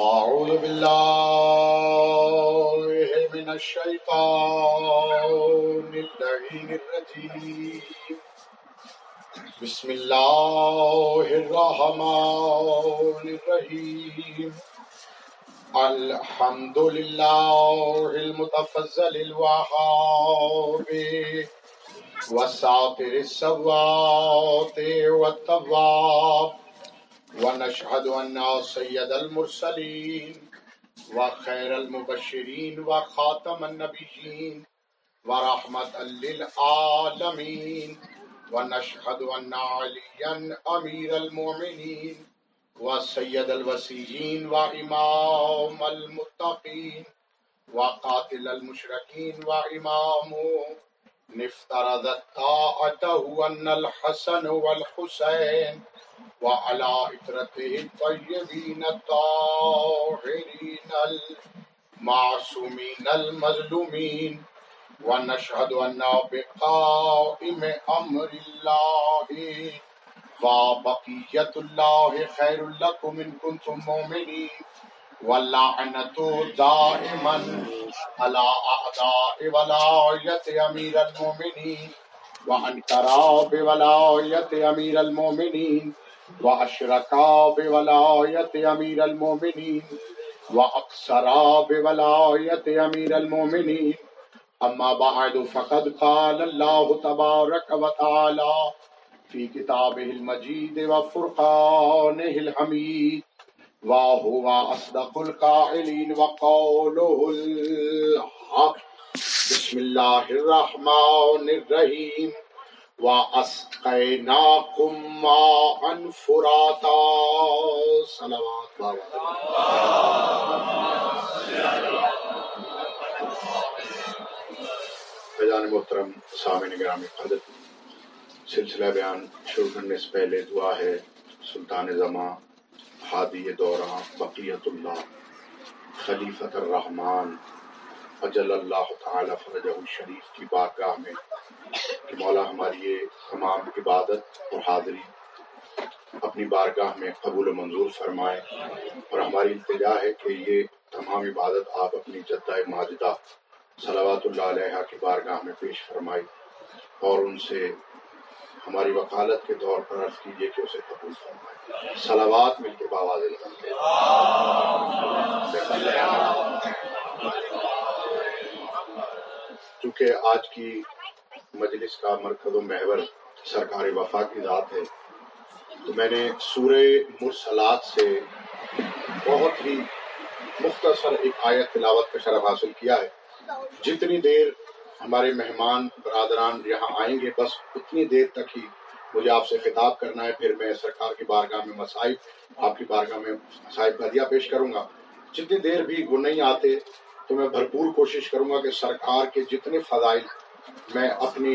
أعوذ بالله من الشيطان اللعين الرجيم بسم الله الرحمن الرحيم الحمد لله المتفضل الوهاب والساتر السوات والتواب ونشهد أن سيد المرسلين وخير المبشرين وخاتم النبيين ورحمة للعالمين ونشهد أن عليا أمير المؤمنين وسيد الوصيين وإمام المتقين وقاتل المشركين وإمامه افترضت طاعته أن الحسن والحسين وعلى إترته الطيبين الطاهرين المعصومين المظلومين ونشهد أن بقائم أمر الله وبقية الله خير لكم إن كنتم مؤمنين واللعنة دائما على أعداء ولاية أمير المؤمنين وأنكرا بولاية أمير المؤمنين وأشركا بولاية أمير المؤمنين وأقصرا بولاية أمير المؤمنين أما بعد فقد قال الله تبارك وتعالى في كتابه المجيد وفرقانه الحميد وهو أصدق القائلين وقوله الحق بسم الله الرحمن الرحيم وَأَسْقَيْنَاكُمْ مَاءً فُرَاتًا صلوات اللہ محترم سامعین گرامی قدر، سلسلہ بیان شروع کرنے سے پہلے دعا ہے سلطان زمان ہادی دورہ بقیت اللہ خلیفۃ الرحمن اجل اللہ تعالی فرجہ الشریف کی بارگاہ میں کہ مولا ہماری یہ تمام عبادت اور حاضری اپنی بارگاہ میں قبول و منظور فرمائے، اور ہماری التجا ہے کہ یہ تمام عبادت آپ اپنی جدہ ماجدہ صلوات اللہ علیہ کی بارگاہ میں پیش فرمائی، اور ان سے ہماری وکالت کے طور پر عرض کیجیے کہ اسے قبول فرمائے۔ صلوات مل کے باواز کیونکہ آج کی مجلس کا مرکز و محور سرکار وفا کی ذات ہے، تو میں نے سورہ مرسلات سے بہت ہی مختصر ایک آیت تلاوت کا شرف حاصل کیا ہے۔ جتنی دیر ہمارے مہمان برادران یہاں آئیں گے بس اتنی دیر تک ہی مجھے آپ سے خطاب کرنا ہے، پھر میں سرکار کی بارگاہ میں مصائب آپ کی بارگاہ میں مصائب کا دیا پیش کروں گا۔ جتنی دیر بھی وہ نہیں آتے تو میں بھرپور کوشش کروں گا کہ سرکار کے جتنے فضائل میں اپنی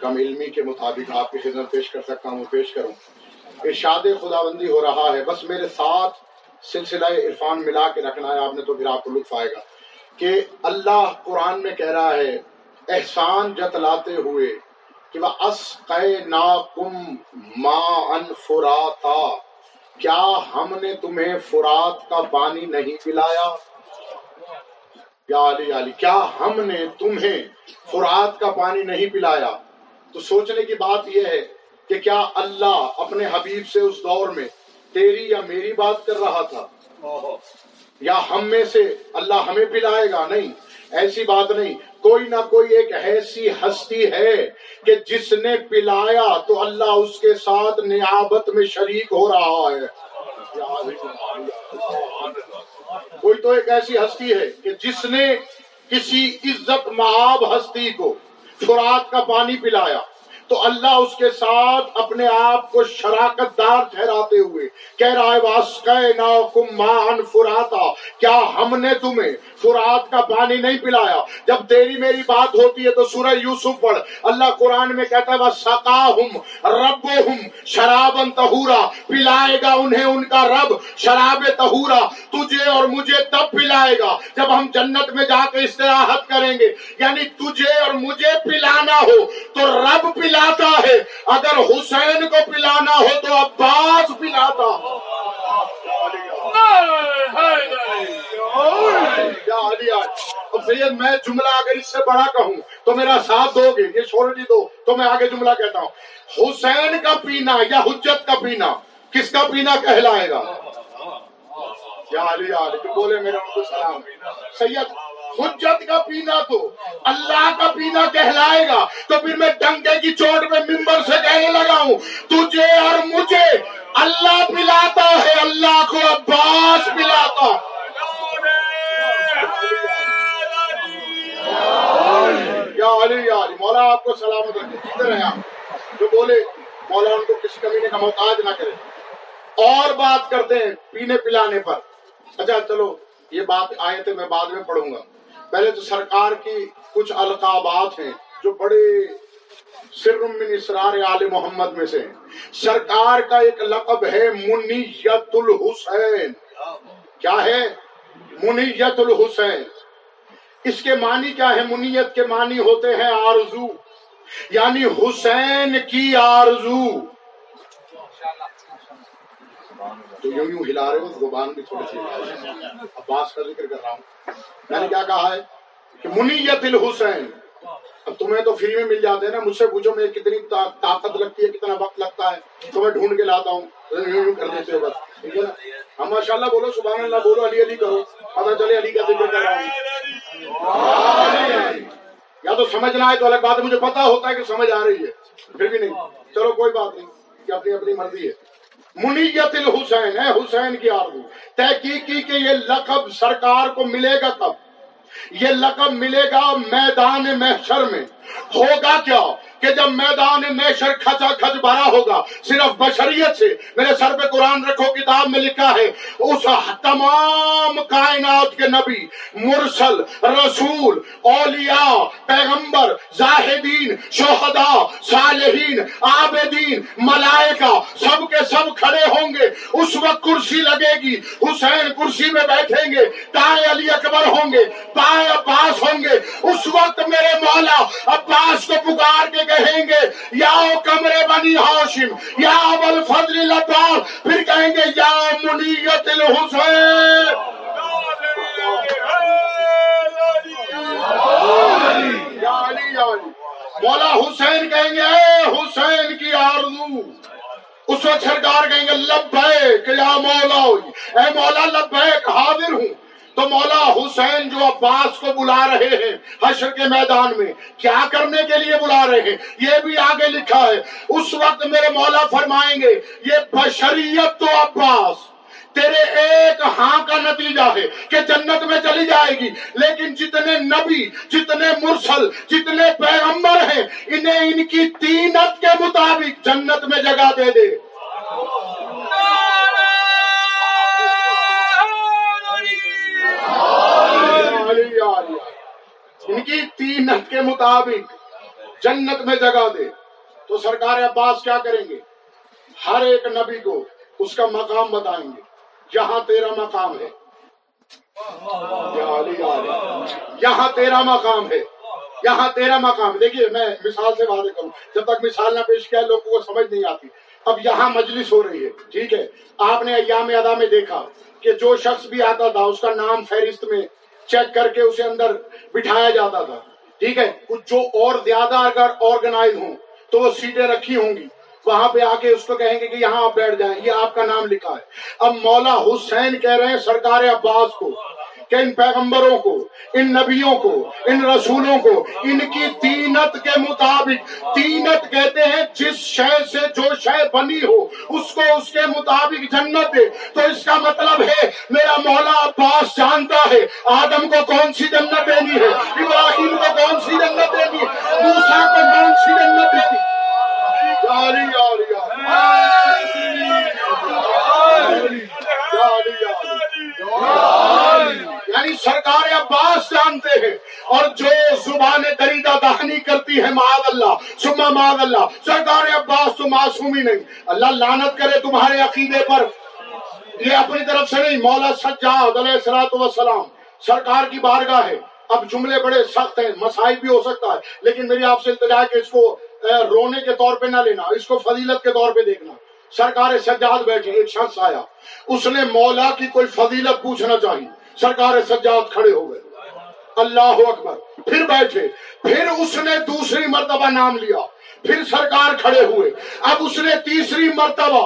کم علمی کے مطابق آپ کی خدمت پیش کر سکتا ہوں وہ پیش کروں۔ ارشاد خداوندی ہو رہا ہے، بس میرے ساتھ سلسلہ عرفان ملا کے رکھنا ہے آپ نے، تو پھر آپ کو لطف آئے گا کہ اللہ قرآن میں کہہ رہا ہے احسان جتلاتے ہوئے کہ وَأَسْقَيْنَاكُمْ مَاءً فُرَاتًا، کیا ہم نے تمہیں فرات کا پانی نہیں پلایا؟ یا علی علی، کیا ہم نے تمہیں فرات کا پانی نہیں پلایا؟ تو سوچنے کی بات یہ ہے کہ کیا اللہ اپنے حبیب سے اس دور میں تیری یا میری بات کر رہا تھا، یا ہم میں سے اللہ ہمیں پلائے گا؟ نہیں، ایسی بات نہیں۔ کوئی نہ کوئی ایک ایسی ہستی ہے کہ جس نے پلایا تو اللہ اس کے ساتھ نیابت میں شریک ہو رہا ہے۔ کوئی تو ایک ایسی ہستی ہے کہ جس نے کسی عزت مآب ہستی کو فرات کا پانی پلایا تو اللہ اس کے ساتھ اپنے آپ کو شراکت دار ٹھہراتے ہوئے کہہ رہا ہے وَأَسْقَيْنَاكُمْ مَاءً فُرَاتًا، کیا ہم نے تمہیں فرات کا پانی نہیں پلایا؟ جب تیری میری بات ہوتی ہے تو سورہ یوسف پڑھ، اللہ قرآن میں کہتا ہے وَسَقَاهُمْ رَبُّهُمْ شَرَابًا طَہُورًا، پلائے گا انہیں ان کا رب شراب طہورا، تجھے اور مجھے تب پلائے گا جب ہم جنت میں جا کے استراحت کریں گے۔ یعنی تجھے اور مجھے پلانا ہو تو رب پلا پلاتا ہے، اگر حسین کو پلانا ہو تو عباس پلاتا ہے۔ سید میں جملہ اگر اس سے بڑا کہوں تو میرا ساتھ دو گے، یہ چھوڑ نہیں دو تو میں آگے جملہ کہتا ہوں۔ حسین کا پینا یا حجت کا پینا کس کا پینا کہلائے گا؟ یا علی جو بولے میرے ان کو سلام۔ سید حجت کا پینا تو اللہ کا پینا کہلائے گا، تو پھر میں ڈنگے کی چوٹ میں ممبر سے کہنے لگا ہوں تجھے اور مجھے اللہ پلاتا ہے، اللہ کو عباس پلاتا۔ یا علی یا علی، مولا آپ کو سلامت رکھے، جیتے رہے آپ۔ جو بولے مولا ان کو کسی کمینے کا محتاج نہ کرے۔ اور بات کرتے ہیں پینے پلانے پر۔ اچھا چلو یہ بات آئے تھے میں بعد میں پڑھوں گا، پہلے تو سرکار کی کچھ القابات ہیں جو بڑے سر من اسرار آل محمد میں سے ہیں۔ سرکار کا ایک لقب ہے منیت الحسین۔ کیا ہے؟ منیت الحسین۔ اس کے معنی کیا ہے؟ منیت کے معنی ہوتے ہیں آرزو، یعنی حسین کی آرزو۔ تو یوں یوں ہلا رہے ہو زبان بھی تھوڑی سی، عباس کا ذکر کر رہا ہوں۔ میں نے کیا کہا ہے کہ منیت الحسین۔ اب تمہیں تو فری میں مل جاتے ہیں نا، مجھ سے پوچھو میں کتنی طاقت لگتی ہے، کتنا وقت لگتا ہے، تو میں ڈھونڈ کے لاتا ہوں، کر دیتے ہو بس، ٹھیک ہے نا؟ ہم ماشاء اللہ بولو، سبحان اللہ بولو، علی علی کرو، پتا چلے علی کا ذکر کر رہا ہوں۔ یا تو سمجھ نہ آئے تو الگ بات ہے، مجھے پتا ہوتا ہے کہ سمجھ آ رہی ہے پھر بھی نہیں، چلو کوئی بات نہیں، کہ اپنی اپنی مرضی ہے۔ منیت الحسین ہے، حسین کی آرزو۔ تحقیق کی کہ یہ لقب سرکار کو ملے گا کب؟ یہ لقب ملے گا میدان محشر میں۔ ہوگا کیا کہ جب میدان محشر کھچا کھچ بھرا ہوگا صرف بشریت سے، میرے سر پہ قرآن رکھو، کتاب میں لکھا ہے اس تمام کائنات کے نبی، مرسل، رسول، اولیاء، پیغمبر، زاہدین، شہداء، صالحین، عابدین، ملائکہ، سب کے سب کھڑے ہوں گے۔ اس وقت کرسی لگے گی، حسین کرسی میں بیٹھیں گے، دائیں علی اکبر ہوں گے، بائیں عباس ہوں گے۔ اس وقت میرے مولا عباس کو پکار کے کہیں گے یا کمرے بنی ہاشم، یا ابل فضل لباس، پھر کہیں گے یا منیت الحسین۔ یا علی یا علی، مولا حسین کہیں گے اے حسین کی آرزو۔ اس وقت سرکار کہیں گے لبیک یا مولا، اے مولا لبیک، حاضر ہوں۔ تو مولا حسین جو عباس کو بلا رہے ہیں حشر کے میدان میں، کیا کرنے کے لیے بلا رہے ہیں یہ بھی آگے لکھا ہے۔ اس وقت میرے مولا فرمائیں گے یہ بشریت تو عباس تیرے ایک ہاں کا نتیجہ ہے کہ جنت میں چلی جائے گی، لیکن جتنے نبی، جتنے مرسل، جتنے پیغمبر ہیں انہیں ان کی دینت کے مطابق جنت میں جگہ دے دے۔ ان کی تینت کے مطابق جنت میں جگہ دے۔ تو سرکار عباس کیا کریں گے؟ ہر ایک نبی کو اس کا مقام بتائیں گے، یہاں تیرا مقام ہے، یہاں تیرا مقام ہے، یہاں تیرا مقام۔ دیکھیے میں مثال سے واضح کروں، جب تک مثال نہ پیش کیا لوگوں کو سمجھ نہیں آتی۔ اب یہاں مجلس ہو رہی ہے، ٹھیک ہے؟ آپ نے ایام ادا میں دیکھا کہ جو شخص بھی آتا تھا اس کا نام فہرست میں چیک کر کے اسے اندر بٹھایا جاتا تھا، ٹھیک ہے؟ کچھ جو اور زیادہ اگر آرگنائز ہوں تو وہ سیٹیں رکھی ہوں گی، وہاں پہ آ کے اس کو کہیں گے کہ یہاں آپ بیٹھ جائیں، یہ آپ کا نام لکھا ہے۔ اب مولا حسین کہہ رہے ہیں سرکار عباس کو کہ ان پیغمبروں کو، ان نبیوں کو، ان رسولوں کو ان کی دینت کے مطابق، دینت کہتے ہیں جس شے سے جو شے بنی ہو اس کو اس کے مطابق جنت دے۔ تو اس کا مطلب ہے میرا مولا عباس جانتا ہے آدم کو کون سی جنت دینی ہے، ابراہیم کو کون سی جنت دینی ہے، موسیٰ کو کون سی جنت دینی ہے۔ یعنی سرکار عباس جانتے ہیں، اور جو زبان دریدہ دہانی کرتی ہے معاذ اللہ ثم معاذ اللہ، سرکار عباس تو معصوم ہی نہیں، اللہ لعنت کرے تمہارے عقیدے پر۔ یہ اپنی طرف سے نہیں، مولا سجاد علیہ الصلوۃ والسلام سرکار کی بارگاہ ہے۔ اب جملے بڑے سخت ہیں، مسائل بھی ہو سکتا ہے، لیکن میری آپ سے التجا ہے کہ اس کو رونے کے طور پہ نہ لینا، اس کو فضیلت کے طور پہ دیکھنا۔ سرکار سجاد بیٹھے، ایک شخص آیا، اس نے مولا کی کوئی فضیلت پوچھنا چاہیے، سرکار سجاد کھڑے ہو گئے، اللہ اکبر. پھر بیٹھے, پھر اس نے دوسری مرتبہ نام لیا, پھر سرکار کھڑے ہوئے. اب اس نے تیسری مرتبہ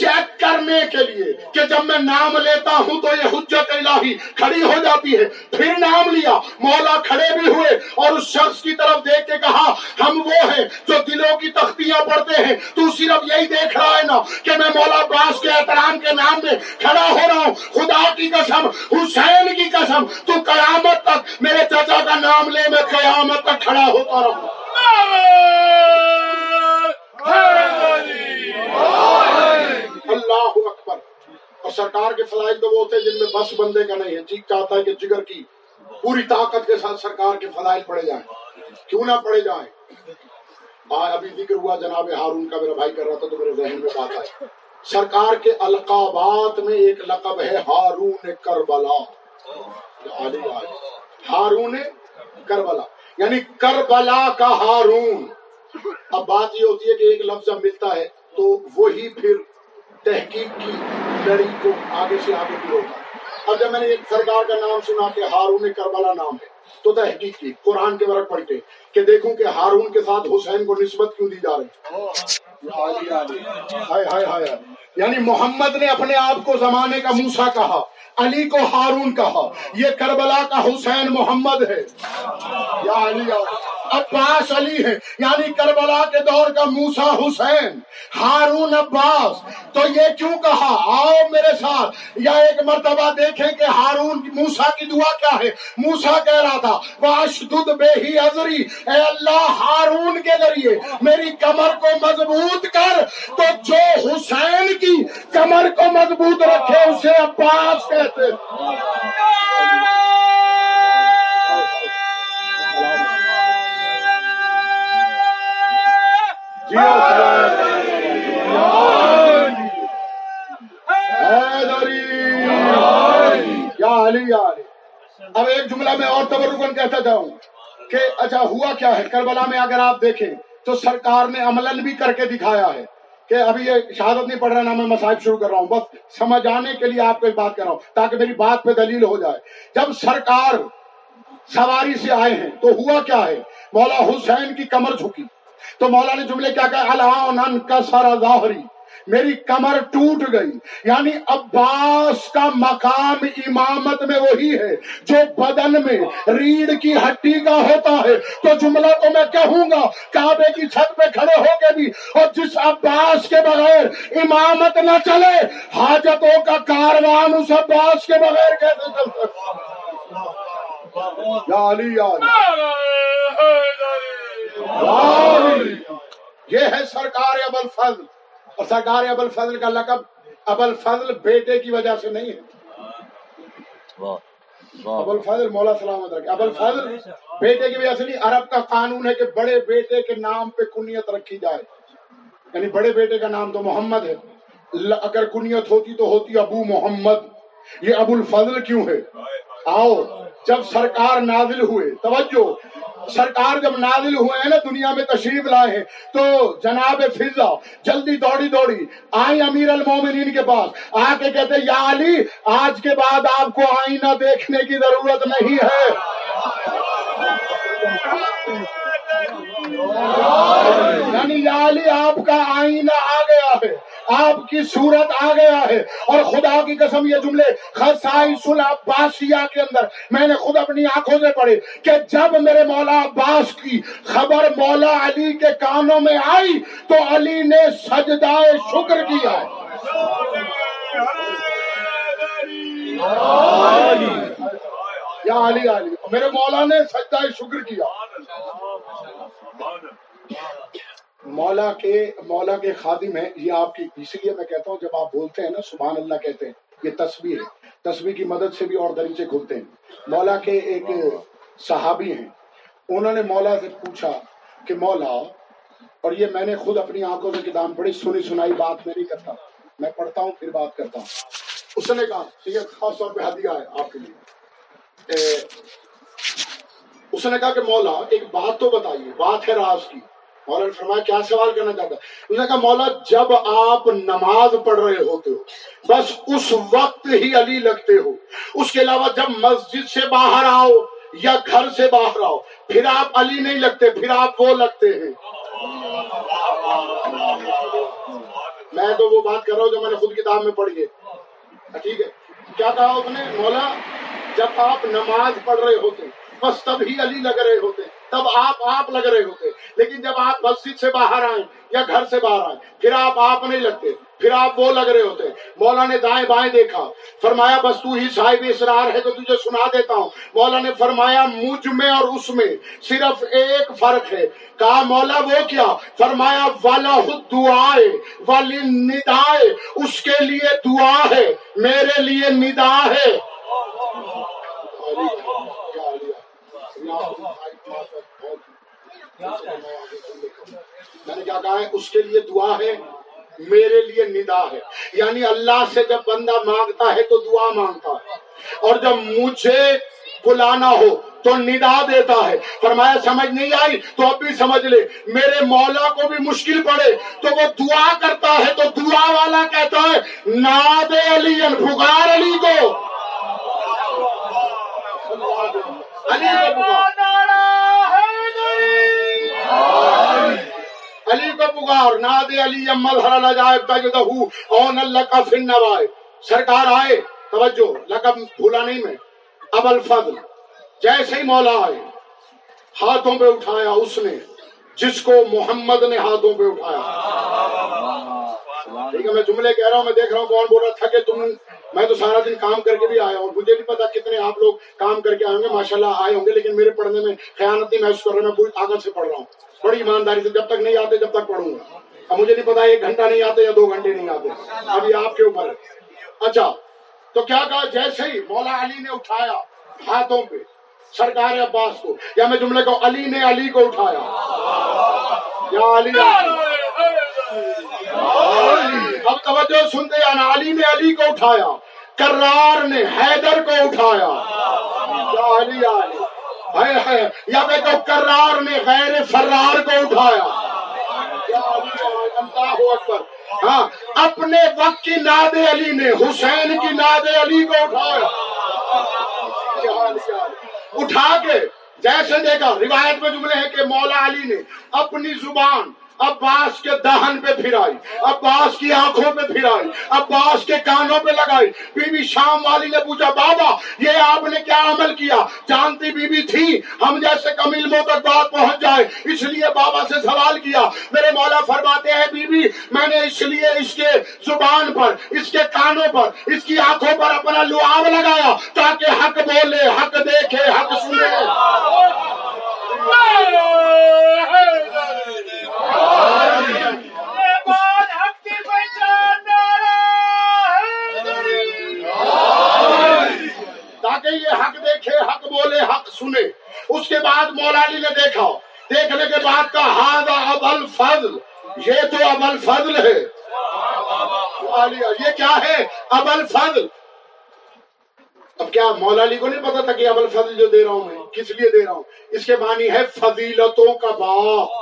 چیک کرنے کے لیے کہ جب میں نام لیتا ہوں تو یہ حجت الہی کھڑی ہو جاتی ہے, پھر نام لیا. مولا کھڑے بھی ہوئے اور اس شخص کی طرف دیکھ کے کہا, ہم وہ ہیں جو دلوں کی تختیاں پڑھتے ہیں, تو صرف یہی دیکھ رہا ہے نا کہ میں مولا عباس کے احترام کے نام میں کھڑا ہو رہا ہوں. خدا کی قسم, حسین کی قسم, تو قیامت تک میرے چچا کا نام لے, میں قیامت تک کھڑا ہوتا رہوں. اللہ اکبر. اور سرکار کے فضائل تو وہ ہوتے ہیں جن میں بس بندے کا نہیں ہے, ٹھیک چاہتا ہے کہ جگر کی پوری طاقت کے ساتھ سرکار کے فضائل پڑے جائیں, کیوں نہ پڑے جائیں. ابھی ذکر ہوا جناب ہارون کا, میرا بھائی کر رہا تھا تو میرے ذہن میں بات آئی. سرکار کے القابات میں ایک لقب ہے ہارون کربلا. ہارون کربلا یعنی کربلا کا ہارون. اب بات یہ ہوتی ہے کہ ایک لفظ ملتا ہے تو وہی پھر تحقیق کی لڑی کو آگے سے آگے بھی ہوتا ہے. اب جب میں نے ایک سرکار کا نام سنا کہ ہارون کربلا نام ہے تو تحقیق کی, قرآن کے ورق پڑھتے کہ دیکھوں کہ ہارون کے ساتھ حسین کو نسبت کیوں دی جا رہی ہے. یعنی محمد نے اپنے آپ کو زمانے کا موسیٰ کہا, علی کو ہارون کہا, یہ کربلا کا حسین محمد ہے یا علی. عباس علی ہے یعنی کربلا کے دور کا موسیٰ حسین, ہارون عباس. تو یہ کیوں کہا, آؤ میرے ساتھ یا ایک مرتبہ دیکھیں کہ ہارون موسیٰ کی دعا کیا ہے. موسیٰ کہہ رہا تھا, واشدد بہی عزری, اے اللہ ہارون کے ذریعے میری کمر کو مضبوط کر. تو جو حسین کی کمر کو مضبوط رکھے اسے عباس کہتے ہیں. اب ایک جملہ میں اور تبرکن کہتا جاؤں کہ اچھا ہوا کیا ہے کربلا میں. اگر آپ دیکھیں تو سرکار نے عملاً بھی کر کے دکھایا ہے کہ ابھی یہ شہادت نہیں پڑھ رہا نہ میں مصاحب شروع کر رہا ہوں, بس سمجھ آنے کے لیے آپ کو ایک بات کر رہا ہوں تاکہ میری بات پہ دلیل ہو جائے. جب سرکار سواری سے آئے ہیں تو ہوا کیا ہے, مولا حسین کی کمر جھکی. تو مولا نے جملے کیا کہا, الان انکسر ظاہری, میری کمر ٹوٹ گئی. یعنی عباس کا مقام امامت میں وہی ہے جو بدن میں ریڑھ کی ہڈی کا ہوتا ہے. تو جملہ تو میں کہوں گا کعبے کی چھت پہ کھڑے ہو کے بھی, اور جس عباس کے بغیر امامت نہ چلے, حاجتوں کا کاروان اس عباس کے بغیر کیسے چل سکتا. یہ ہے سرکار ابوالفضل. اور سرکار ابوالفضل کا لقب ابوالفضل بیٹے کی وجہ سے نہیں ہے. ابوالفضل مولا سلامت رکھے, ابوالفضل بیٹے کی وجہ سے نہیں. عرب کا قانون ہے کہ بڑے بیٹے کے نام پہ کنیت رکھی جائے. یعنی بڑے بیٹے کا نام تو محمد ہے, اگر کنیت ہوتی تو ہوتی ابو محمد, یہ ابوالفضل کیوں ہے. آؤ جب سرکار نازل ہوئے, توجہ, سرکار جب نازل ہوئے ہیں نا دنیا میں تشریف لائے ہیں تو جناب فضا جلدی دوڑی دوڑی آئیں امیر المومنین کے پاس, آ کے کہتے یا علی آج کے بعد آپ کو آئینہ دیکھنے کی ضرورت نہیں ہے. یعنی یا علی آپ کا آئینہ آ گیا ہے, آپ کی صورت آ گیا ہے. اور خدا کی قسم یہ جملے خصائص العباسیہ کے اندر میں نے خود اپنی آنکھوں سے پڑھے کہ جب میرے مولا عباس کی خبر مولا علی کے کانوں میں آئی تو علی نے سجدہ شکر کیا. یا علی علی, میرے مولا نے سجدہ شکر کیا. مولا کے خادم ہیں یہ آپ کی. اسی لیے میں کہتا ہوں جب آپ بولتے ہیں نا سبحان اللہ کہتے ہیں, یہ تسبیح ہے, تسبیح کی مدد سے بھی اور دریچے کھلتے ہیں. مولا کے ایک صحابی ہیں, انہوں نے مولا سے پوچھا کہ مولا, اور یہ میں نے خود اپنی آنکھوں سے کتاب پڑھی, سنی سنائی بات میں نہیں کرتا, میں پڑھتا ہوں پھر بات کرتا ہوں. اس نے کہا, یہ خاص طور پہ ہدیہ ہے آپ کے لیے, اس نے کہا کہ مولا ایک بات تو بتائیے, بات ہے راز کی. مولا نے فرمایا کیا سوال کرنا چاہتا ہے. اس نے کہا مولا جب آپ نماز پڑھ رہے ہوتے ہو بس اس وقت ہی علی لگتے ہو, اس کے علاوہ جب مسجد سے باہر آؤ یا گھر سے باہر آؤ, پھر آپ علی نہیں لگتے, پھر آپ وہ لگتے ہیں. میں تو وہ بات کر رہا ہوں جو میں نے خود کتاب میں پڑھی ہے. ٹھیک ہے, کیا کہا اس نے, مولا جب آپ نماز پڑھ رہے ہوتے بس تب ہی علی لگ رہے ہوتے, تب آپ لگ رہے ہوتے, لیکن جب آپ مسجد سے باہر آئیں یا گھر سے باہر آئیں پھر آپ نہیں لگتے, پھر آپ وہ لگ رہے ہوتے. مولا نے دائیں بائیں دیکھا, فرمایا بس تو ہی صاحب اسرار ہے تو تجھے سنا دیتا ہوں. مولا نے فرمایا مجھ میں اور اس میں صرف ایک فرق ہے. کہا مولا وہ کیا, فرمایا والا دعائے والی ندائے, اس کے لیے دعا ہے میرے لیے ندا ہے. میں نے کیا کہا ہے, اس کے لیے دعا ہے میرے لیے ندا ہے. یعنی اللہ سے جب بندہ مانگتا ہے تو دعا مانگتا ہے, اور جب مجھے بلانا ہو تو ندا دیتا ہے. فرمایا سمجھ نہیں آئی تو اب بھی سمجھ لے, میرے مولا کو بھی مشکل پڑے تو وہ دعا کرتا ہے, تو دعا والا کہتا ہے ناد علی, پکار علی کو, علی کو پکار, علی کو پکار, ناد علی مظہر العجائب تجدہ اون لک فی النوائب. سرکار آئے, توجہ, لقب بھولا نہیں میں, ابو الفضل. جیسے ہی مولا آئے ہاتھوں پہ اٹھایا اس نے جس کو محمد نے ہاتھوں پہ اٹھایا. ٹھیک ہے, میں جملے کہہ رہا ہوں, میں دیکھ رہا ہوں کون بول رہا تھا کہ تم, میں تو سارا دن کام کر کے بھی آیا ہوں, مجھے نہیں پتا کتنے آپ لوگ کام کر کے آئے ہوں گے, ماشاءاللہ آئے ہوں گے, لیکن میرے پڑھنے میں خیانت نہیں محسوس کر رہا, میں پوری طاقت سے پڑھ رہا ہوں, بڑی ایمانداری سے. جب تک نہیں آتے جب تک پڑھوں گا, اب مجھے نہیں پتا ایک گھنٹہ نہیں آتے یا دو گھنٹے نہیں آتے, ابھی آپ کے اوپر ہے. اچھا, تو کیا کہا, جیسے ہی مولا علی نے اٹھایا ہاتھوں پہ سرکار عباس کو, یا میں جملے کو علی نے علی کو اٹھایا, یا علی, اب توجہ سنتے ہیں, علی نے علی کو اٹھایا, کرار نے حیدر کو اٹھایا, یا علی علی, یا میں کہوں کرار نے غیر فرار کو اٹھایا, یا علی, اللہ اکبر. ہاں, اپنے وقت کی ناد علی نے حسین کی ناد علی کو اٹھایا, اٹھا کے جیسے دیکھا. روایت میں جملے ہیں کہ مولا علی نے اپنی زبان عباس کے دہن پہ پھرائی, عباس کی آنکھوں پہ پھرائی, عباس کے کانوں پہ لگائی. بی بی شام والی نے پوچھا بابا یہ آپ نے کیا عمل کیا, جانتی بی بی تھی ہم جیسے کم علموں تک بات پہنچ جائے, اس لیے بابا سے سوال کیا. میرے مولا فرماتے ہیں بی بی میں نے اس لیے اس کے زبان پر, اس کے کانوں پر, اس کی آنکھوں پر اپنا لعاب لگایا تاکہ حق بولے, حق دیکھے, حق سنے. تاکہ یہ حق دیکھے, حق بولے, حق سنے. اس کے بعد مولا علی نے دیکھا, دیکھنے کے بعد کہا ہذا ابو الفضل, یہ تو ابو الفضل ہے. یہ کیا ہے, ابو الفضل. اب کیا مولا علی کو نہیں پتا تھا کہ ابو الفضل جو دے رہا ہوں میں کس لیے دے رہا ہوں, اس کے معنی ہے فضیلتوں کا باپ.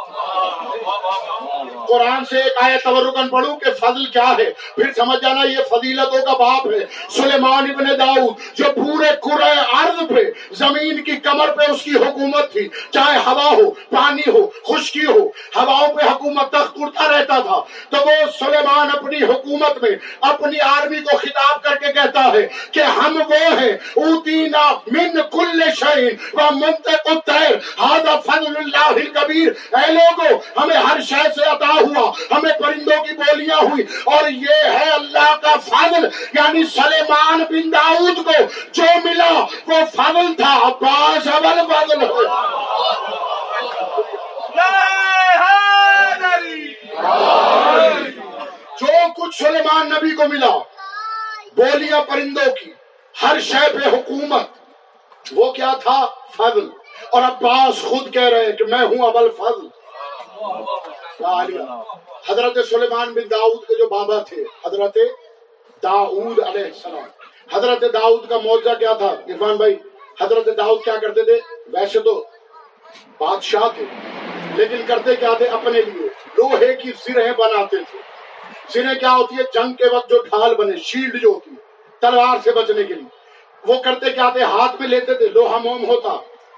قرآن سے ایک آیت تورکن پڑھوں کہ فضل کیا ہے, پھر سمجھ جانا یہ فضیلتوں کا باپ ہے. سلیمان ابن داؤد جو پورے کرہ ارض پہ زمین کی کمر پہ اس کی حکومت تھی, چاہے ہوا ہو, پانی ہو, خشکی ہو, ہواؤں پہ حکومت تخت اڑتا رہتا تھا. تو وہ سلیمان اپنی حکومت میں اپنی آرمی کو خطاب کر کے کہتا ہے کہ ہم وہ ہیں اوتینا من کل شیء و منطق الطیر ھذا فضل اللہ الکبیر. اے لوگوں ہمیں ہر شے سے عطا ہوا, ہمیں پرندوں کی بولیاں ہوئی, اور یہ ہے اللہ کا فضل. یعنی سلیمان بن داؤد کو جو ملا وہ فضل تھا, عباس ابو الفضل ہو. جو کچھ سلیمان نبی کو ملا, بولیاں پرندوں کی, ہر شے پہ حکومت, وہ کیا تھا, فضل. اور عباس خود کہہ رہے ہیں کہ میں ہوں ابو الفضل. حضرت سلیمان بن داؤد کے جو بابا تھے حضرت داؤد علیہ السلام, حضرت داؤد کا معجزہ کیا تھا عرفان بھائی, حضرت داؤد کیا کرتے تھے, ویسے تو بادشاہ تھے لیکن کرتے کیا تھے, اپنے لیے لوہے کی سرہیں بناتے تھے. سرہیں کیا ہوتی ہے, جنگ کے وقت جو ڈھال بنے, شیلڈ جو ہوتی ہے تلوار سے بچنے کے لیے, وہ کرتے کیا تھے, ہاتھ میں لیتے تھے, لوہا موم ہوتا,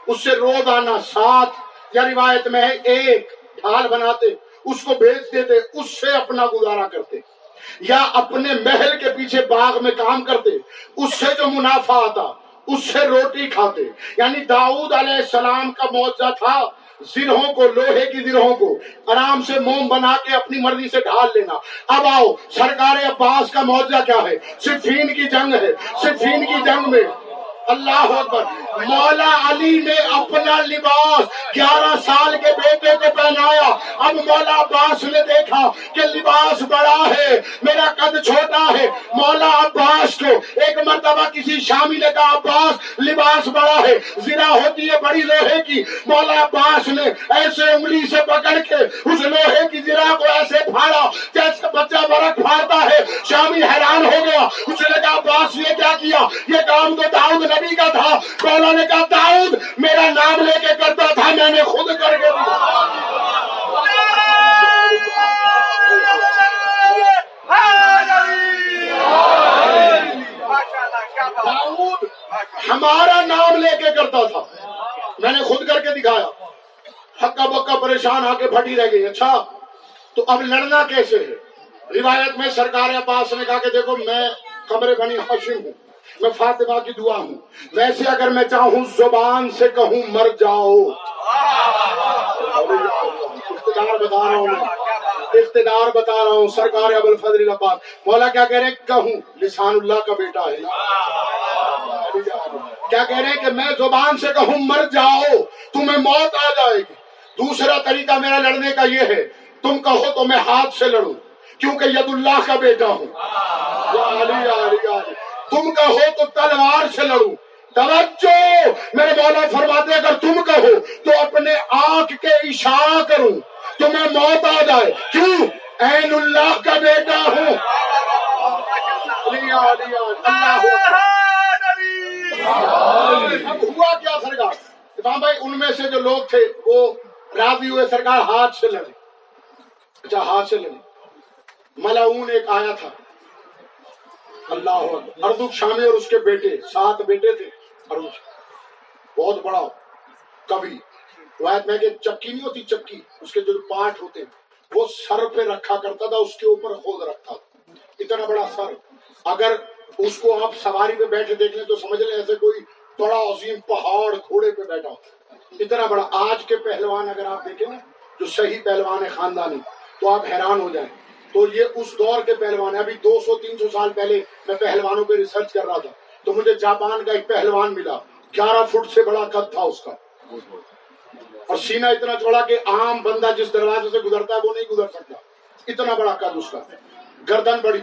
اس سے روزانہ 7 یا روایت میں ہے 1 ڈھال بناتے، اس کو بیچ دیتے، اس سے اپنا گزارا کرتے، یا اپنے محل کے پیچھے باغ میں کام کرتے، اس سے جو منافع آتا اس سے روٹی کھاتے۔ یعنی داؤد علیہ السلام کا معجزہ تھا زرہوں کو، لوہے کی زرہوں کو آرام سے موم بنا کے اپنی مرضی سے ڈھال لینا۔ اب آؤ، سرکار عباس کا معجزہ کیا ہے؟ صفین کی جنگ ہے۔ صفین کی جنگ میں اللہ اکبر، مولا علی نے اپنا لباس 11 سال کے بیٹے کو پہنایا۔ اب مولا عباس نے دیکھا کہ لباس بڑا ہے، میرا قد چھوٹا ہے۔ مولا عباس کو ایک مرتبہ کسی شامی نے کہا عباس لباس بڑا ہے، زرہ ہوتی ہے بڑی لوہے کی۔ مولا عباس نے ایسے انگلی سے پکڑ کے اس لوہے کی زرہ کو ایسے پھاڑا جیسے بچہ برق پھاڑتا ہے۔ شامی حیران ہو گیا، اس نے کہا عباس یہ کیا کیا؟ یہ کام تو داؤد نبی کا تھا۔ مولا نے کہا داؤد میرا نام لے کے کرتا تھا، میں نے خود کر کے دیا۔ داؤد ہمارا نام لے کے کرتا تھا، میں نے خود کر کے دکھایا۔ ہکا بکا پریشان آ کے پھٹی رہ گئی۔ اچھا تو اب لڑنا کیسے ہے؟ روایت میں سرکار عباس نے کہا کہ دیکھو میں قبر بنی ہاشم ہوں، میں فاطمہ کی دعا ہوں، ویسے اگر میں چاہوں زبان سے کہوں مر جاؤ۔ اقتدار بتا رہا ہوں سرکار ابوالفضل عباس۔ مولا کیا کہہ رہے ہیں؟ کہوں، لسان اللہ کا بیٹا ہے، کیا کہہ رہے ہیں کہ میں زبان سے کہوں مر جاؤ، تمہیں موت آ جائے گی۔ دوسرا طریقہ میرا لڑنے کا یہ ہے، تم کہو تو میں ہاتھ سے لڑوں کیونکہ ید اللہ کا بیٹا ہوں۔ تم کہو تو تلوار سے لڑوں۔ توجہ، میرے مولا فرماتے اگر تم کہو تو اپنے آنکھ کے اشارہ کروں تمہیں موت آ جائے، کیوں؟ عین اللہ کا بیٹا ہوں۔ اب ہوا کیا سرکار؟ امام بھائی ان میں سے جو لوگ تھے وہ راضی ہوئے سرکار ہاتھ سے لڑے۔ اچھا ہاتھ سے لڑے، ملعون ایک آیا تھا، اللہ اردوک شامی اور اس کے بیٹے، 7 بیٹے تھے، بہت بڑا کبھی روایت میں کہ چکی نہیں ہوتی چکی، اس کے جو پاٹ ہوتے وہ سر پہ رکھا کرتا تھا، اس کے اوپر خود رکھتا تھا، اتنا بڑا سر۔ اگر اس کو آپ سواری پہ بیٹھے دیکھ لیں تو سمجھ لیں ایسے کوئی بڑا عظیم پہاڑ گھوڑے پہ بیٹھا ہوتا، اتنا بڑا۔ آج کے پہلوان اگر آپ دیکھیں نا جو صحیح پہلوان ہے خاندانی تو آپ حیران ہو جائیں، تو یہ اس دور کے پہلوان ہیں۔ ابھی 200-300 سال پہلے میں پہلوانوں پہ ریسرچ کر رہا تھا تو مجھے جاپان کا ایک پہلوان ملا، 11 فٹ سے بڑا قد تھا اس کا اور سینہ اتنا چوڑا کہ عام بندہ جس دروازے سے گزرتا ہے وہ نہیں گزر سکتا، اتنا بڑا قد اس کا، گردن بڑی،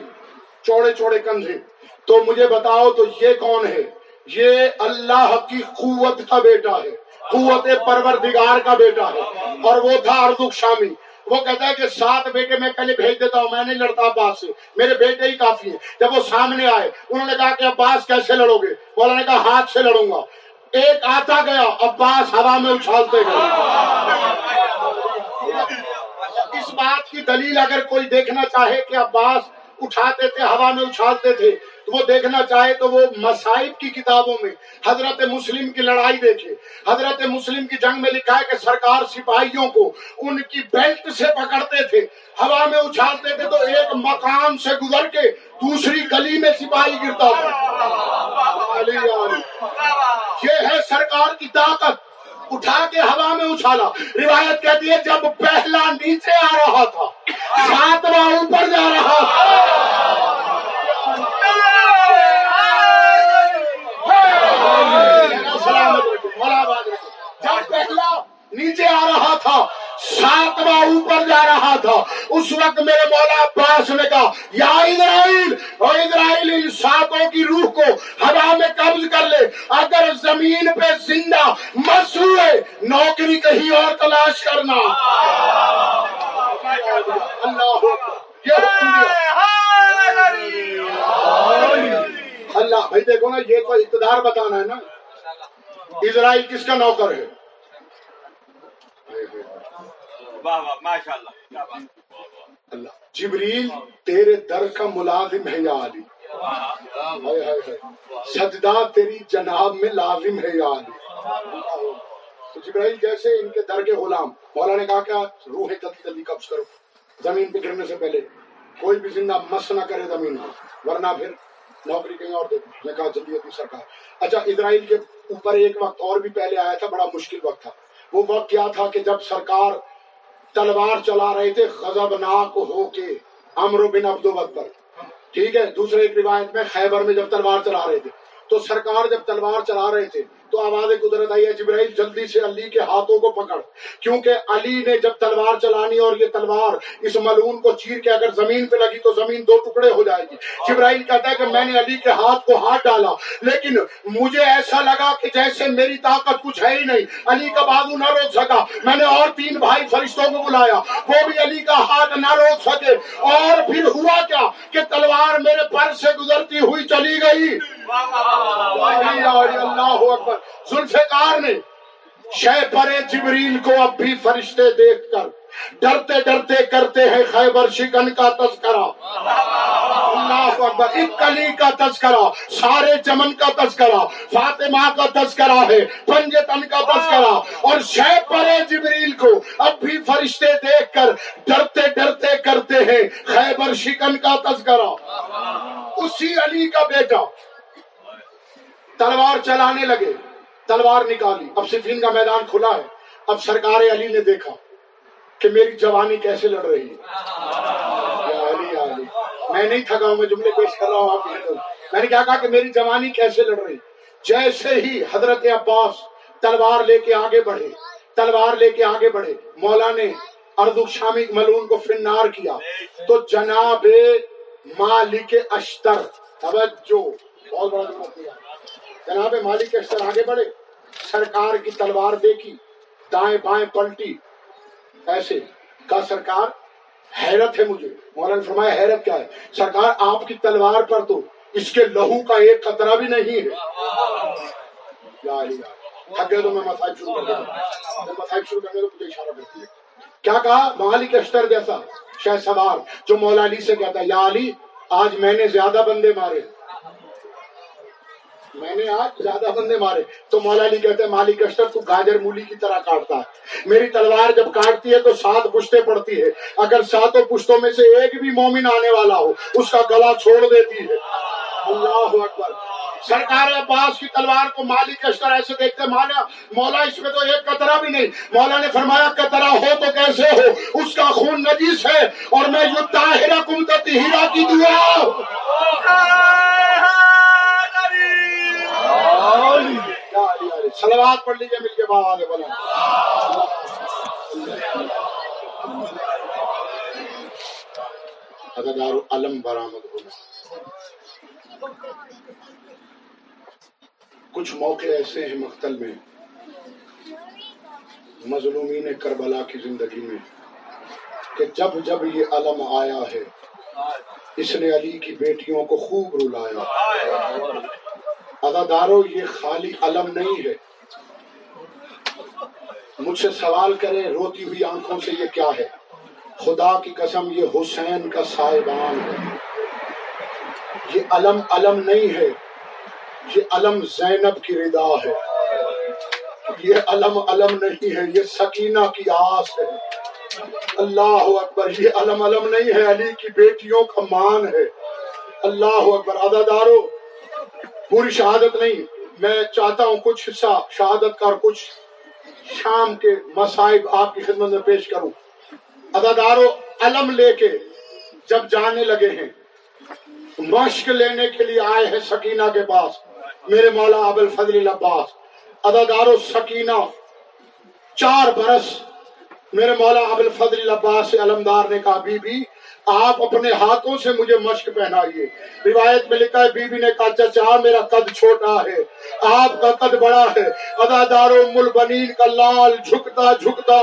چوڑے چوڑے کندھے۔ تو مجھے بتاؤ تو یہ کون ہے؟ یہ اللہ کی قوت کا بیٹا ہے، قوت پروردگار کا بیٹا ہے، اور وہ تھا اردوک شامی۔ وہ کہتا ہے کہ 7 بیٹے میں پہلے بھیج دیتا ہوں، میں نہیں لڑتا عباس سے، میرے بیٹے ہی کافی ہیں۔ جب وہ سامنے آئے انہوں نے کہا کہ عباس کیسے لڑو گے؟ مولا نے کہا ہاتھ سے لڑوں گا۔ ایک آتا گیا، عباس ہوا میں اچھالتے گئے۔ اس بات کی دلیل اگر کوئی دیکھنا چاہے کہ عباس اٹھاتے تھے ہوا میں اچھالتے تھے، وہ دیکھنا چاہے تو وہ مصائب کی کتابوں میں حضرت مسلم کی لڑائی دیکھے۔ حضرت مسلم کی جنگ میں لکھا ہے کہ سرکار سپاہیوں کو ان کی بیلٹ سے پکڑتے تھے، ہوا میں اچھالتے تھے تو ایک مقام سے گزر کے دوسری گلی میں سپاہی گرتا تھا۔ یہ ہے سرکار کی طاقت، اٹھا کے ہوا میں اچھالا۔ روایت کہتی ہے جب پہلا نیچے آ رہا تھا 7واں اوپر جا رہا تھا۔ جب پہلا نیچے آ رہا تھا 7واں اوپر جا رہا تھا، اس وقت میرے مولا عباس نے کہا یا اسرائیل، اور اسرائیل ان 7 کی روح کو ہوا میں قبض کر لے، اگر زمین پہ زندہ مس ہوئے نوکری کہیں اور تلاش کرنا۔ اللہ بھائی دیکھو نا، یہ تو اقتدار بتانا ہے نا۔ اسرائیل کس کا نوکر ہے؟ اللہ جبریل تیرے در کا ملازم ہے یا علی، سجدہ تیری جناب میں لازم ہے یا علی۔ تو جبرائیل جیسے ان کے در کے غلام. مولا نے کہا کہ روح جلدی جلدی قبض کرو زمین پہ گرنے سے پہلے، کوئی بھی زندہ مس نہ کرے زمین کو ورنہ پھر نوکری کہیں اور دے دوں. میں کہا جلدی جلدی سرکار. اچھا اسرائیل کے اوپر ایک وقت اور بھی پہلے آیا تھا، بڑا مشکل وقت تھا. وہ وقت کیا تھا کہ جب سرکار تلوار چلا رہے تھے غضبناک ہو کے عمرو بن عبدوت پر، ٹھیک ہے. دوسرے ایک روایت میں خیبر میں جب تلوار چلا رہے تھے تو سرکار جب تلوار چلا رہے تھے تو آواز قدرت آئی ہے جبرائیل جلدی سے علی کے ہاتھوں کو پکڑ، کیونکہ علی نے جب تلوار چلانی اور یہ تلوار اس ملعون کو چیر کے اگر زمین پہ لگی تو زمین دو ٹکڑے ہو جائے گی. جبرائیل کہتا ہے کہ میں نے علی کے ہاتھ کو ہاتھ ڈالا لیکن مجھے ایسا لگا کہ جیسے میری طاقت کچھ ہے ہی نہیں، علی کا بازو نہ روک سکا. میں نے اور تین بھائی فرشتوں کو بلایا، وہ بھی علی کا ہاتھ نہ روک سکے. اور پھر ہوا کیا کہ تلوار میرے پر سے گزرتی ہوئی چلی گئی. اللہ اکبر. ذوالفقار نے شیپر جبریل کو اب بھی فرشتے دیکھ کر ڈرتے ڈرتے کرتے ہیں خیبر شکن کا تذکرہ. اللہ اکبر. اکلی کا تذکرہ، سارے جمن کا تذکرہ، فاطمہ کا تذکرہ ہے، پنجتن کا تذکرہ. اور شیپر جبریل کو اب بھی فرشتے دیکھ کر ڈرتے ڈرتے کرتے ہیں خیبر شکن کا تذکرہ. اسی علی کا بیٹا تلوار چلانے لگے، تلوار نکالی، اب صفین کا میدان کھلا ہے. اب سرکار علی نے دیکھا کہ میری جوانی کیسے لڑ رہی ہے. یا علی یا علی، میں نہیں تھکا ہوں، میں جملے پیش کر رہا ہوں آپ کو. میں نے کیا کہا کہ میری جوانی کیسے لڑ رہی. جیسے ہی حضرت عباس تلوار لے کے آگے بڑھے، تلوار لے کے آگے بڑھے، مولا نے اردو شامی ملعون کو فنار کیا تو جناب مالک اشتر، توجہ بہت بڑا جملہ ہے، جناب مالک اشتر آگے بڑھے، سرکار کی تلوار دیکھی، دائیں بائیں پلٹی ایسے. کہا سرکار حیرت ہے مجھے. مولانا نے فرمایا حیرت کیا ہے؟ سرکار آپ کی تلوار پر تو اس کے لہو کا ایک قطرہ بھی نہیں ہے. تھک گئے تو میں مصائب شروع کر دوں، مصائب شروع کرنے تو مجھے اشارہ کرتی ہے. کیا کہا؟ مالک اشتر جیسا شہ سوار جو مولا علی سے کہتا ہے یا علی آج میں نے زیادہ بندے مارے، میں نے آج زیادہ بندے مارے. تو مولا علی کہتے ہیں مالک اشتر تو گاجر مولی کی طرح کاٹتا ہے، میری تلوار جب کاٹتی ہے تو 7 پشتیں پڑتی ہے، اگر 7 پشتوں میں سے ایک بھی مومن آنے والا ہو اس کا گلا چھوڑ دیتی ہے. اللہ اکبر. سرکار عباس کی تلوار کو مالک اشتر ایسے دیکھتے ہیں مولا اس میں تو ایک قطرہ بھی نہیں. مولا نے فرمایا قطرہ ہو تو کیسے ہو، اس کا خون نجیس ہے اور میں یہ طاہرہ کم تطہیرہ کی دعا. صلوات پڑھ لیجیے مل کے بابا نے بولا. اگر دارو علم برآمد ہونا. کچھ موقع ایسے ہیں مقتل میں، مظلومین کربلا کی زندگی میں، کہ جب جب یہ علم آیا ہے اس نے علی کی بیٹیوں کو خوب رلایا. عزادارو یہ خالی علم نہیں ہے. مجھ سے سوال کریں روتی ہوئی آنکھوں سے یہ کیا ہے؟ خدا کی قسم یہ حسین کا سائبان ہے. یہ علم علم نہیں ہے، یہ علم زینب کی رضا ہے. یہ علم علم نہیں ہے، یہ سکینہ کی آس ہے. اللہ اکبر. یہ علم علم نہیں ہے، علی کی بیٹیوں کا مان ہے. اللہ اکبر. عزادارو پوری شہادت نہیں، میں چاہتا ہوں کچھ حصہ شہادت کا اور کچھ شام کے مصائب آپ کی خدمت میں پیش کروں. عزادارو علم لے کے جب جانے لگے ہیں، مشق لینے کے لیے آئے ہیں سکینہ کے پاس میرے مولا ابوالفضل عباس. عزادارو سکینہ 4 برس میرے مولا ابوالفضل عباس سے علمدار نے کہا بی بی آپ اپنے ہاتھوں سے مجھے مشق پہنائیے. روایت میں لکھا ہے بی بی نے کہا چچا میرا قد چھوٹا ہے، آپ کا قد بڑا ہے. عزادارو ملبنین کا لال جھکتا جھکتا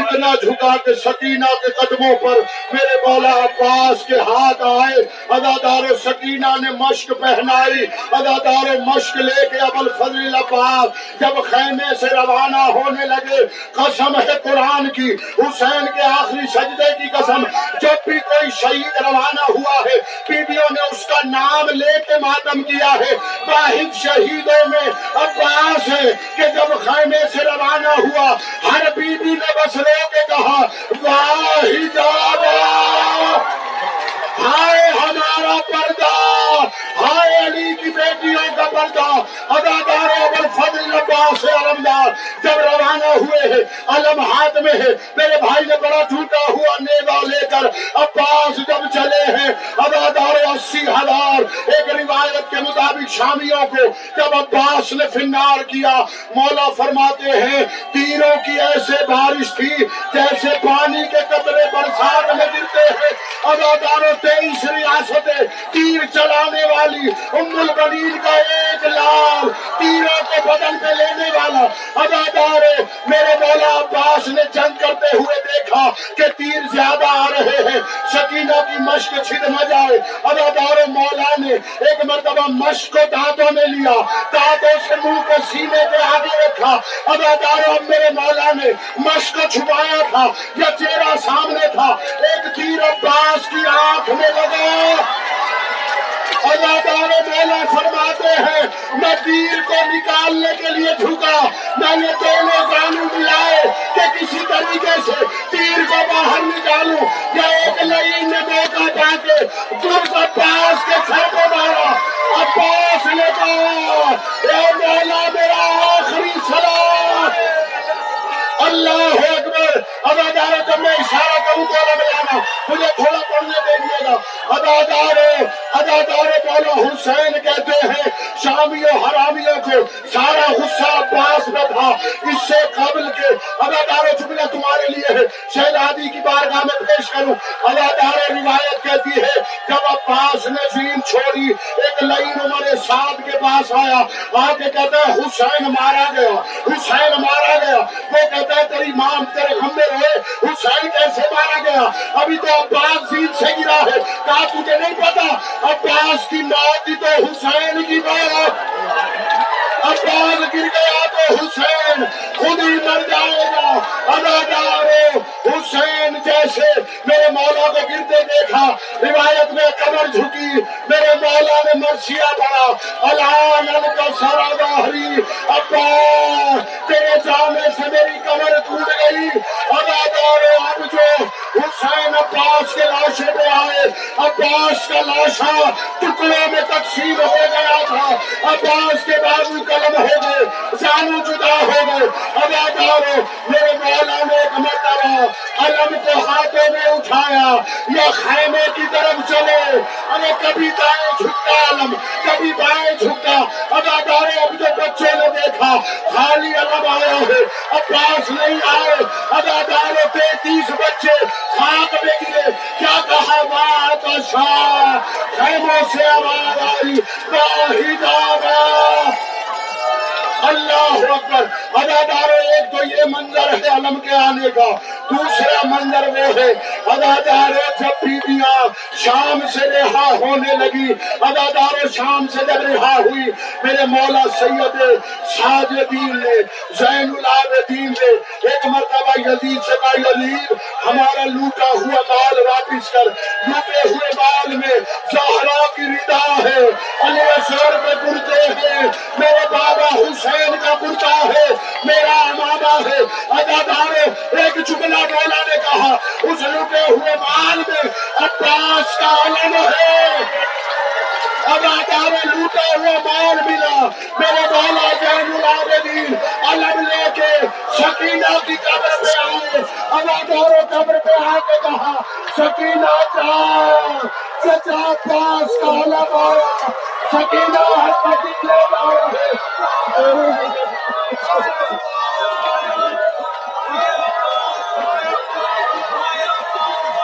اتنا جھکا کہ سکینہ کے قدموں پر میرے مولا عباس کے ہاتھ آئے. عزادارو سکینہ نے مشق پہنائی. عزادارو مشق لے کے ابوالفضل عباس جب خیمے سے روانہ ہونے لگے، قسم ہے قرآن کی، حسین کے آخری سجدے کی قسم، جب بھی کوئی شہید روانہ ہوا ہے بیویوں نے اس کا نام لے کے ماتم کیا ہے. واحد شہیدوں میں میں عباس ہے کہ جب خیمے سے روانہ ہوا ہر بیوی نے بس رو کے کہا ہائے ہمارا پردہ، ہائے علی کی بیٹیوں کا پردہ۔ اداکار ابوالفضل عباس علمدار جب روانہ ہوئے ہیں، علم ہاتھ میں ہے، میرے بھائی نے بڑا ٹوٹا ہوا نیوا لے کر عباس جب چلے ہیں، اداکار 80,000، ایک روایت کے مطابق شامیوں کو جب عباس نے فنار کیا، مولا فرماتے ہیں تیروں کی ایسے بارش تھی جیسے پانی کے قطرے برسات میں گرتے ہیں۔ اداکار 23 ریاستیں تیر چلانے والی ام البنین کا ایک لال تیروں کے بدن پہ لینے والا۔ ادادار میرے مولا عباس نے جنگ کرتے ہوئے دیکھا کہ تیر زیادہ آ رہے ہیں، سکینہ کی مشق چھن نہ جائے۔ ادادار مولا نے ایک مرتبہ مشق کو دانتوں میں لیا، دانتوں سے منہ کو سینے پہ آگے رکھا۔ ادادار میرے مولا نے مشق کو چھپایا تھا یا چہرہ سامنے تھا، ایک تیر عباس کی آنکھ میں لگا۔ اداکار مولا فرماتے ہیں میں تیر کو نکالنے کے لیے جھکا، میں نے دونوں زانو ملائے کہ کسی طریقے سے تیر کو باہر نکالوں، یا ایک لعین نے موقع پا کے درست عباس کے سر کو مارا۔ عباس نے کہا اے مولا میرا آخری سلام، اللہ اکبر۔ ادادار جب میں اشارہ کروں تو لگے آنا، مجھے تھوڑا پڑھنے دیجیے گا۔ ادادار مولا حسین کہتے ہیں شامیوں حرامیوں کو سارا غصہ عباس میں تھا، اس سے قبل کے ادادار جملہ تمہارے لیے ہے، شہزادی کی بارگاہ میں پیش کروں۔ ادادار روایت کہتی ہے جب عباس نے زمین چھوڑی، ایک لعین عمر سعد کے پاس آیا، آ کے کہتا ہے حسین مارا گیا، حسین مارا گیا۔ وہ کہتا ہے تیری ماں تیرے خمبے روئے، حسین کیسے مارا گیا؟ ابھی تو عباس زمین سے گرا ہے۔ کہا تجھے نہیں پتا، عباس کی ماں تھی تو حسین کی ماں، عباس گر گیا تو حسین خود ہی مر جائے گا۔ ادادارو حسین جیسے میرے مولا کو گرتے دیکھا، روایت میں کمر جھکی، میرے مولا نے مرثیہ پڑا، الان کا سارا باہری عباس تیرے جامے سے میری کمر ٹوٹ گئی۔ ادادارو اب جو حسین عباس کے لاشے پہ آئے، عباس کا لاشا ٹکڑوں میں تقسیم ہو گیا تھا، عباس کے بازو قلم ہو گئے، جانو جدا ہو گئے۔ ادادارو میرے مولا نے ایک مرتبہ علم کو ہاتھوں میں اٹھایا، یہ خیمے کی طرف چلے، ارے کبھی دائیں جھکا علم، کبھی بائیں جھکا۔ ادادارو اب جو بچے نے دیکھا خالی علم آیا ہے، عباس نہیں آئے۔ ادادارو 33 بچے خاک میں گرے، کیا کہا بات شاہ، خیموں سے آواز آئی اللہ اکبر۔ ادادارو ایک تو یہ منظر ہے علم کے آنے کا، دوسرا منظر وہ ہے ادادارو جب بیویاں شام سے رہا ہونے لگی، ادادارو شام سے جب رہا ہوئی، میرے مولا سید ساجدین نے، زین العابدین نے ایک مرتبہ یزید سے کہا یزید ہمارا لوٹا ہوا مال واپس کر، لوٹے ہوئے مال میں زہرا کی ردا ہے، علی سر پہ کرتے ہیں، میرے بابا حسین کا کرتا ہے، میرا امامہ ہے۔ ادادارو ایک جملہ مولا نے کہا اس لوٹے ہوئے مال میں عباس کا علم ہے۔ ادادارو لوٹا ہوا مال ملا، میرے مولا زین العابدین علم لے کے سکینہ کی قبر پہ آئے۔ ادادارو قبر پہ آ کے کہا سکینہ چچا عباس کا علم آیا، سکینہ ہر پتی لے آیا ہے۔